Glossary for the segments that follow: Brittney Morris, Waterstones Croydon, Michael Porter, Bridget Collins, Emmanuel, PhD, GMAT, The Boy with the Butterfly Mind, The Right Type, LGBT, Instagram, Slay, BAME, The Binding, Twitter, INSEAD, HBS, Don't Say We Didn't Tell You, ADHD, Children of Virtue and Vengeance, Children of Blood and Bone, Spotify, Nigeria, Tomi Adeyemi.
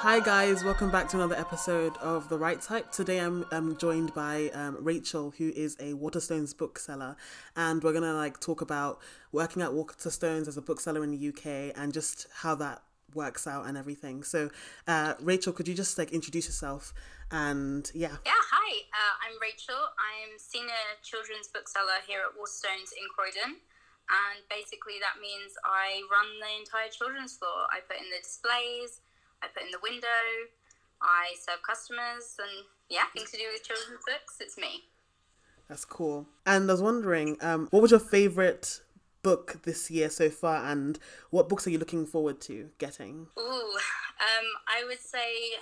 Hi guys, welcome back to another episode of The Right Type. Today I'm joined by Rachel, who is a Waterstones bookseller, and we're gonna talk about working at Waterstones as a bookseller in the UK and just how that works out and everything. So Rachel, could you just introduce yourself? And hi, I'm Rachel. I'm senior children's bookseller here at Waterstones in Croydon. And basically that means I run the entire children's floor. I put in the displays, I put in the window, I serve customers, and things to do with children's books, it's me. That's cool. And I was wondering, what was your favourite book this year so far, and what books are you looking forward to getting? I would say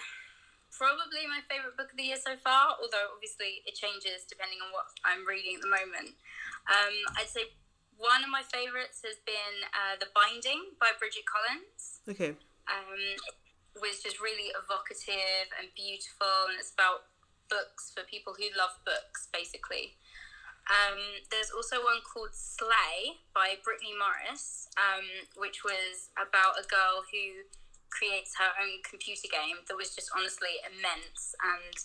probably my favourite book of the year so far, although obviously it changes depending on what I'm reading at the moment. I'd say one of my favourites has been The Binding by Bridget Collins. Okay. It was just really evocative and beautiful, and it's about books for people who love books, basically. There's also one called Slay by Brittney Morris, which was about a girl who creates her own computer game that was just honestly immense and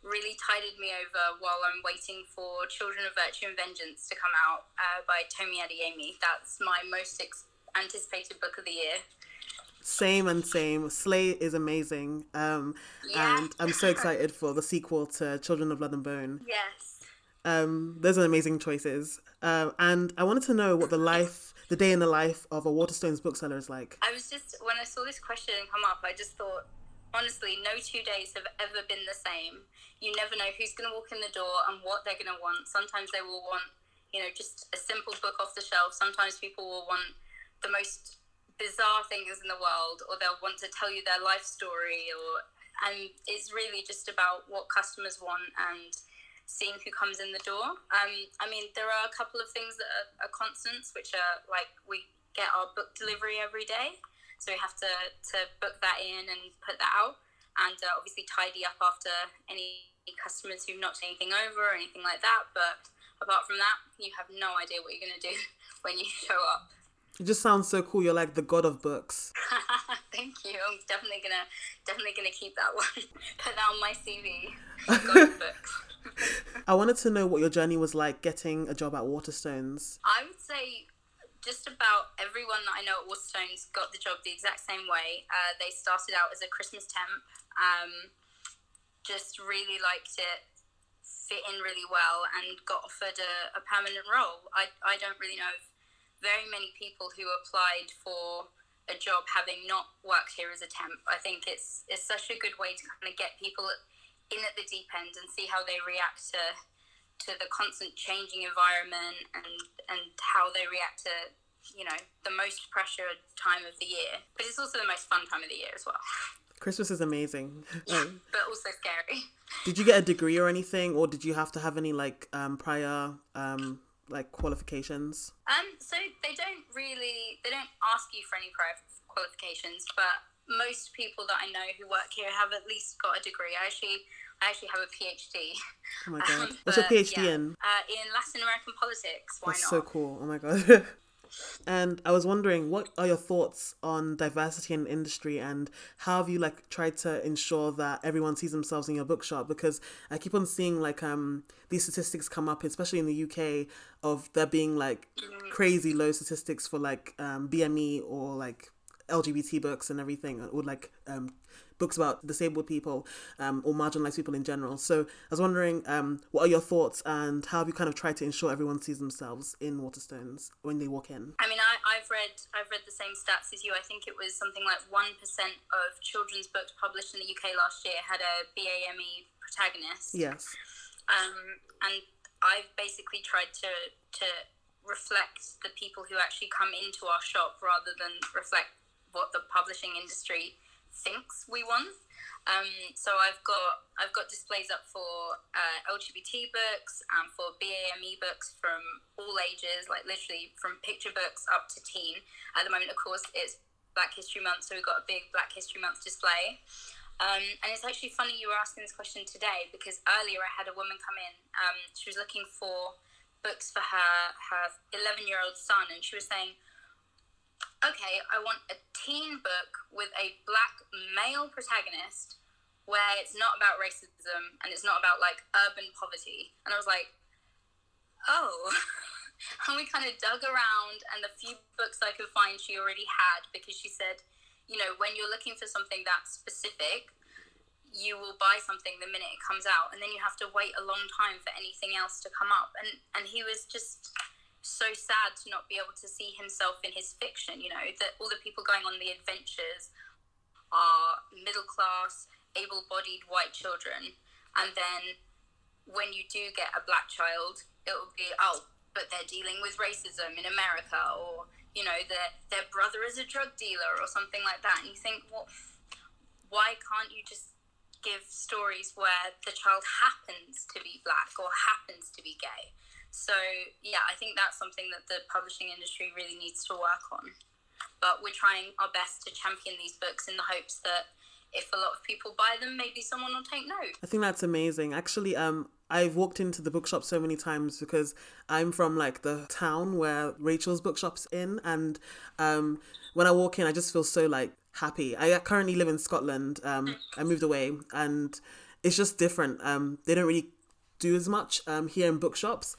really tided me over while I'm waiting for Children of Virtue and Vengeance to come out by Tomi Adeyemi. That's my most anticipated book of the year. Same. Slay is amazing. And I'm so excited for the sequel to Children of Blood and Bone. Yes. Those are amazing choices. And I wanted to know what the day in the life of a Waterstones bookseller is like. When I saw this question come up, I just thought, honestly, no 2 days have ever been the same. You never know who's going to walk in the door and what they're going to want. Sometimes they will want, just a simple book off the shelf. Sometimes people will want the most bizarre things in the world, or they'll want to tell you their life story. And it's really just about what customers want and seeing who comes in the door. There are a couple of things that are constants, which are we get our book delivery every day. So we have to book that in and put that out, and obviously tidy up after any customers who've knocked anything over or anything like that. But apart from that, you have no idea what you're going to do when you show up. It just sounds so cool. You're the god of books. Thank you. I'm definitely gonna keep that one. Put that on my CV. God of books. I wanted to know what your journey was like getting a job at Waterstones. I would say just about everyone that I know at Waterstones got the job the exact same way. They started out as a Christmas temp, just really liked it, fit in really well, and got offered a permanent role. I don't really know if very many people who applied for a job having not worked here as a temp. I think it's such a good way to kind of get people in at the deep end and see how they react to the constant changing environment and how they react to, the most pressured time of the year. But it's also the most fun time of the year as well. Christmas is amazing. Yeah, but also scary. Did you get a degree or anything, or did you have to have any prior qualifications? So they don't ask you for any prior qualifications, but most people that I know who work here have at least got a degree. I actually have a PhD. Oh my god. What's your PhD in? In Latin American politics. Why not? That's so cool. Oh my god. And I was wondering, what are your thoughts on diversity in industry, and how have you tried to ensure that everyone sees themselves in your bookshop? Because I keep on seeing these statistics come up, especially in the UK, of there being crazy low statistics for BAME or LGBT books and everything, or books about disabled people or marginalized people in general. So I was wondering, what are your thoughts, and how have you kind of tried to ensure everyone sees themselves in Waterstones when they walk in? I've read the same stats as you. I think it was something 1% of children's books published in the UK last year had a BAME protagonist. Yes. And I've basically tried to reflect the people who actually come into our shop rather than reflect what the publishing industry thinks we want. So I've got displays up for LGBT books and for BAME books from all ages, literally from picture books up to teen. At the moment, of course, it's Black History Month, so we've got a big Black History Month display. And it's actually funny you were asking this question today, because earlier I had a woman come in. She was looking for books for her 11-year-old son, and she was saying, okay, I want a teen book with a black male protagonist where it's not about racism and it's not about, like, urban poverty. And I was like, oh. And we kind of dug around, and the few books I could find she already had, because she said, you know, when you're looking for something that specific, you will buy something the minute it comes out, and then you have to wait a long time for anything else to come up. And he was just so sad to not be able to see himself in his fiction, you know, that all the people going on the adventures are middle-class, able-bodied white children, and then when you do get a black child, it will be, oh, but they're dealing with racism in America, or, you know, their brother is a drug dealer or something like that. And you think, well, why can't you just give stories where the child happens to be black or happens to be gay? So, yeah, I think that's something that the publishing industry really needs to work on. But we're trying our best to champion these books in the hopes that if a lot of people buy them, maybe someone will take note. I think that's amazing. Actually, I've walked into the bookshop so many times because I'm from, like, the town where Rachel's bookshop's in. And when I walk in, I just feel so, like, happy. I currently live in Scotland. I moved away, and it's just different. They don't really do as much here in bookshops.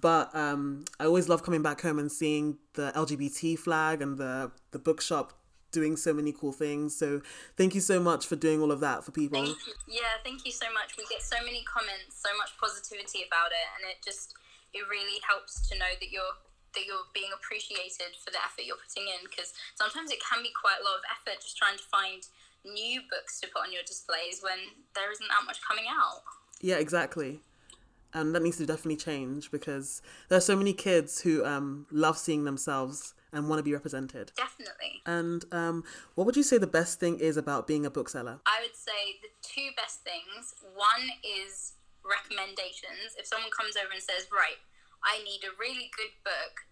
But I always love coming back home and seeing the LGBT flag and the bookshop doing so many cool things. So thank you so much for doing all of that for people. Thank you. Yeah, thank you so much. We get so many comments, so much positivity about it, and it really helps to know that you're being appreciated for the effort you're putting in, because sometimes it can be quite a lot of effort just trying to find new books to put on your displays when there isn't that much coming out. Yeah, exactly. And that needs to definitely change, because there are so many kids who love seeing themselves and want to be represented. Definitely. And what would you say the best thing is about being a bookseller? I would say the two best things. One is recommendations. If someone comes over and says, right, I need a really good book,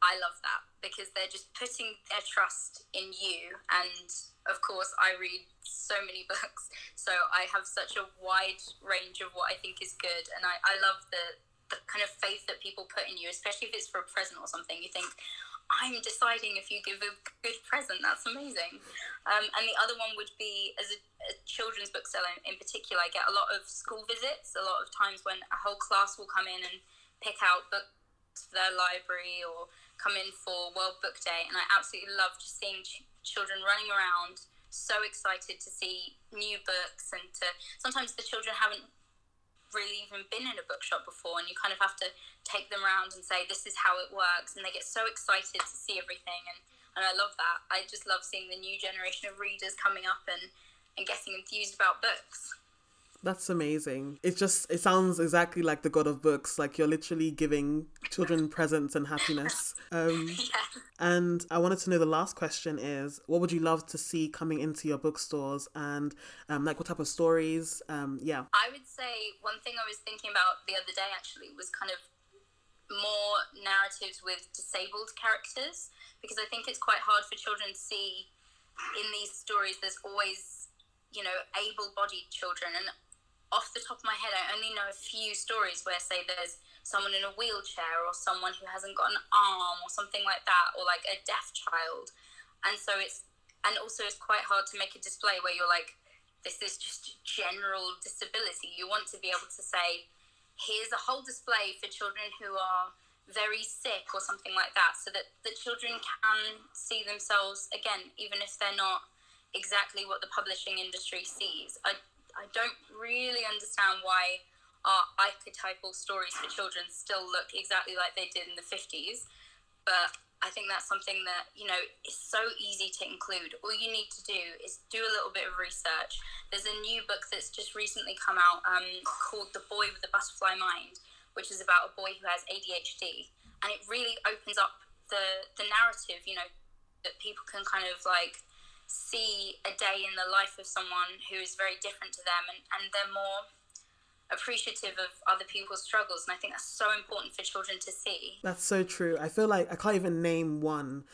I love that, because they're just putting their trust in you. And of course, I read so many books, so I have such a wide range of what I think is good. And I love the kind of faith that people put in you, especially if it's for a present or something. You think, I'm deciding if you give a good present. That's amazing. And the other one would be, as a children's bookseller in particular, I get a lot of school visits, a lot of times when a whole class will come in and pick out books for their library or come in for World Book Day. And I absolutely love just seeing children running around, so excited to see new books. And sometimes the children haven't really even been in a bookshop before, and you kind of have to take them around and say, this is how it works, and they get so excited to see everything. And I love that. I just love seeing the new generation of readers coming up and getting enthused about books. That's amazing. It sounds exactly like the God of Books. Like, you're literally giving children presents and happiness. Yeah. And I wanted to know, the last question is, what would you love to see coming into your bookstores, and like, what type of stories? Yeah. I would say one thing I was thinking about the other day actually was kind of more narratives with disabled characters, because I think it's quite hard for children to see in these stories. There's always, you know, able-bodied children, and off the top of my head, I only know a few stories where, say, there's someone in a wheelchair or someone who hasn't got an arm or something like that, or like a deaf child. And so it's quite hard to make a display where you're like, this is just general disability. You want to be able to say, here's a whole display for children who are very sick or something like that, so that the children can see themselves again, even if they're not exactly what the publishing industry sees. I don't really understand why our archetypal stories for children still look exactly like they did in the 50s. But I think that's something that, you know, is so easy to include. All you need to do is do a little bit of research. There's a new book that's just recently come out called The Boy with the Butterfly Mind, which is about a boy who has ADHD. And it really opens up the narrative, you know, that people can kind of, like, see a day in the life of someone who is very different to them, and they're more appreciative of other people's struggles. And I think that's so important for children to see. That's so true. I feel like I can't even name one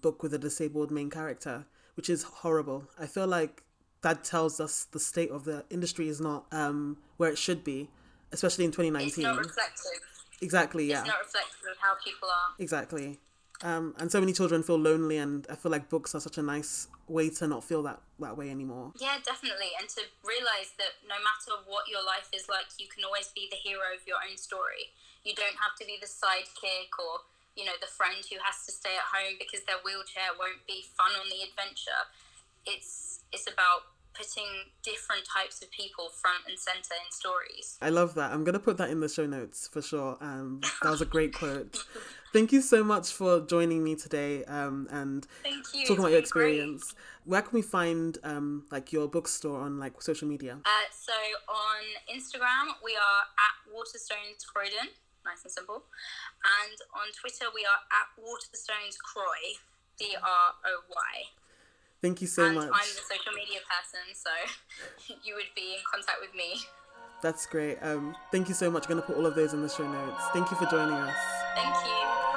book with a disabled main character, which is horrible. I feel like that tells us the state of the industry is not where it should be, especially in 2019. It's not reflective. Exactly, yeah. It's not reflective of how people are. Exactly. And so many children feel lonely, and I feel like books are such a nice way to not feel that way anymore. Yeah, definitely. And to realise that no matter what your life is like, you can always be the hero of your own story. You don't have to be the sidekick or, you know, the friend who has to stay at home because their wheelchair won't be fun on the adventure. It's about putting different types of people front and centre in stories. I love that. I'm going to put that in the show notes for sure. That was a great quote. Thank you so much for joining me today and talking about your experience. Great. Where can we find like your bookstore on like social media? So on Instagram, we are at Waterstones Croydon. Nice and simple. And on Twitter, we are at Waterstones Croy, Croy. Thank you so much. I'm the social media person, so you would be in contact with me. That's great. Thank you so much. I'm going to put all of those in the show notes. Thank you for joining us. Thank you.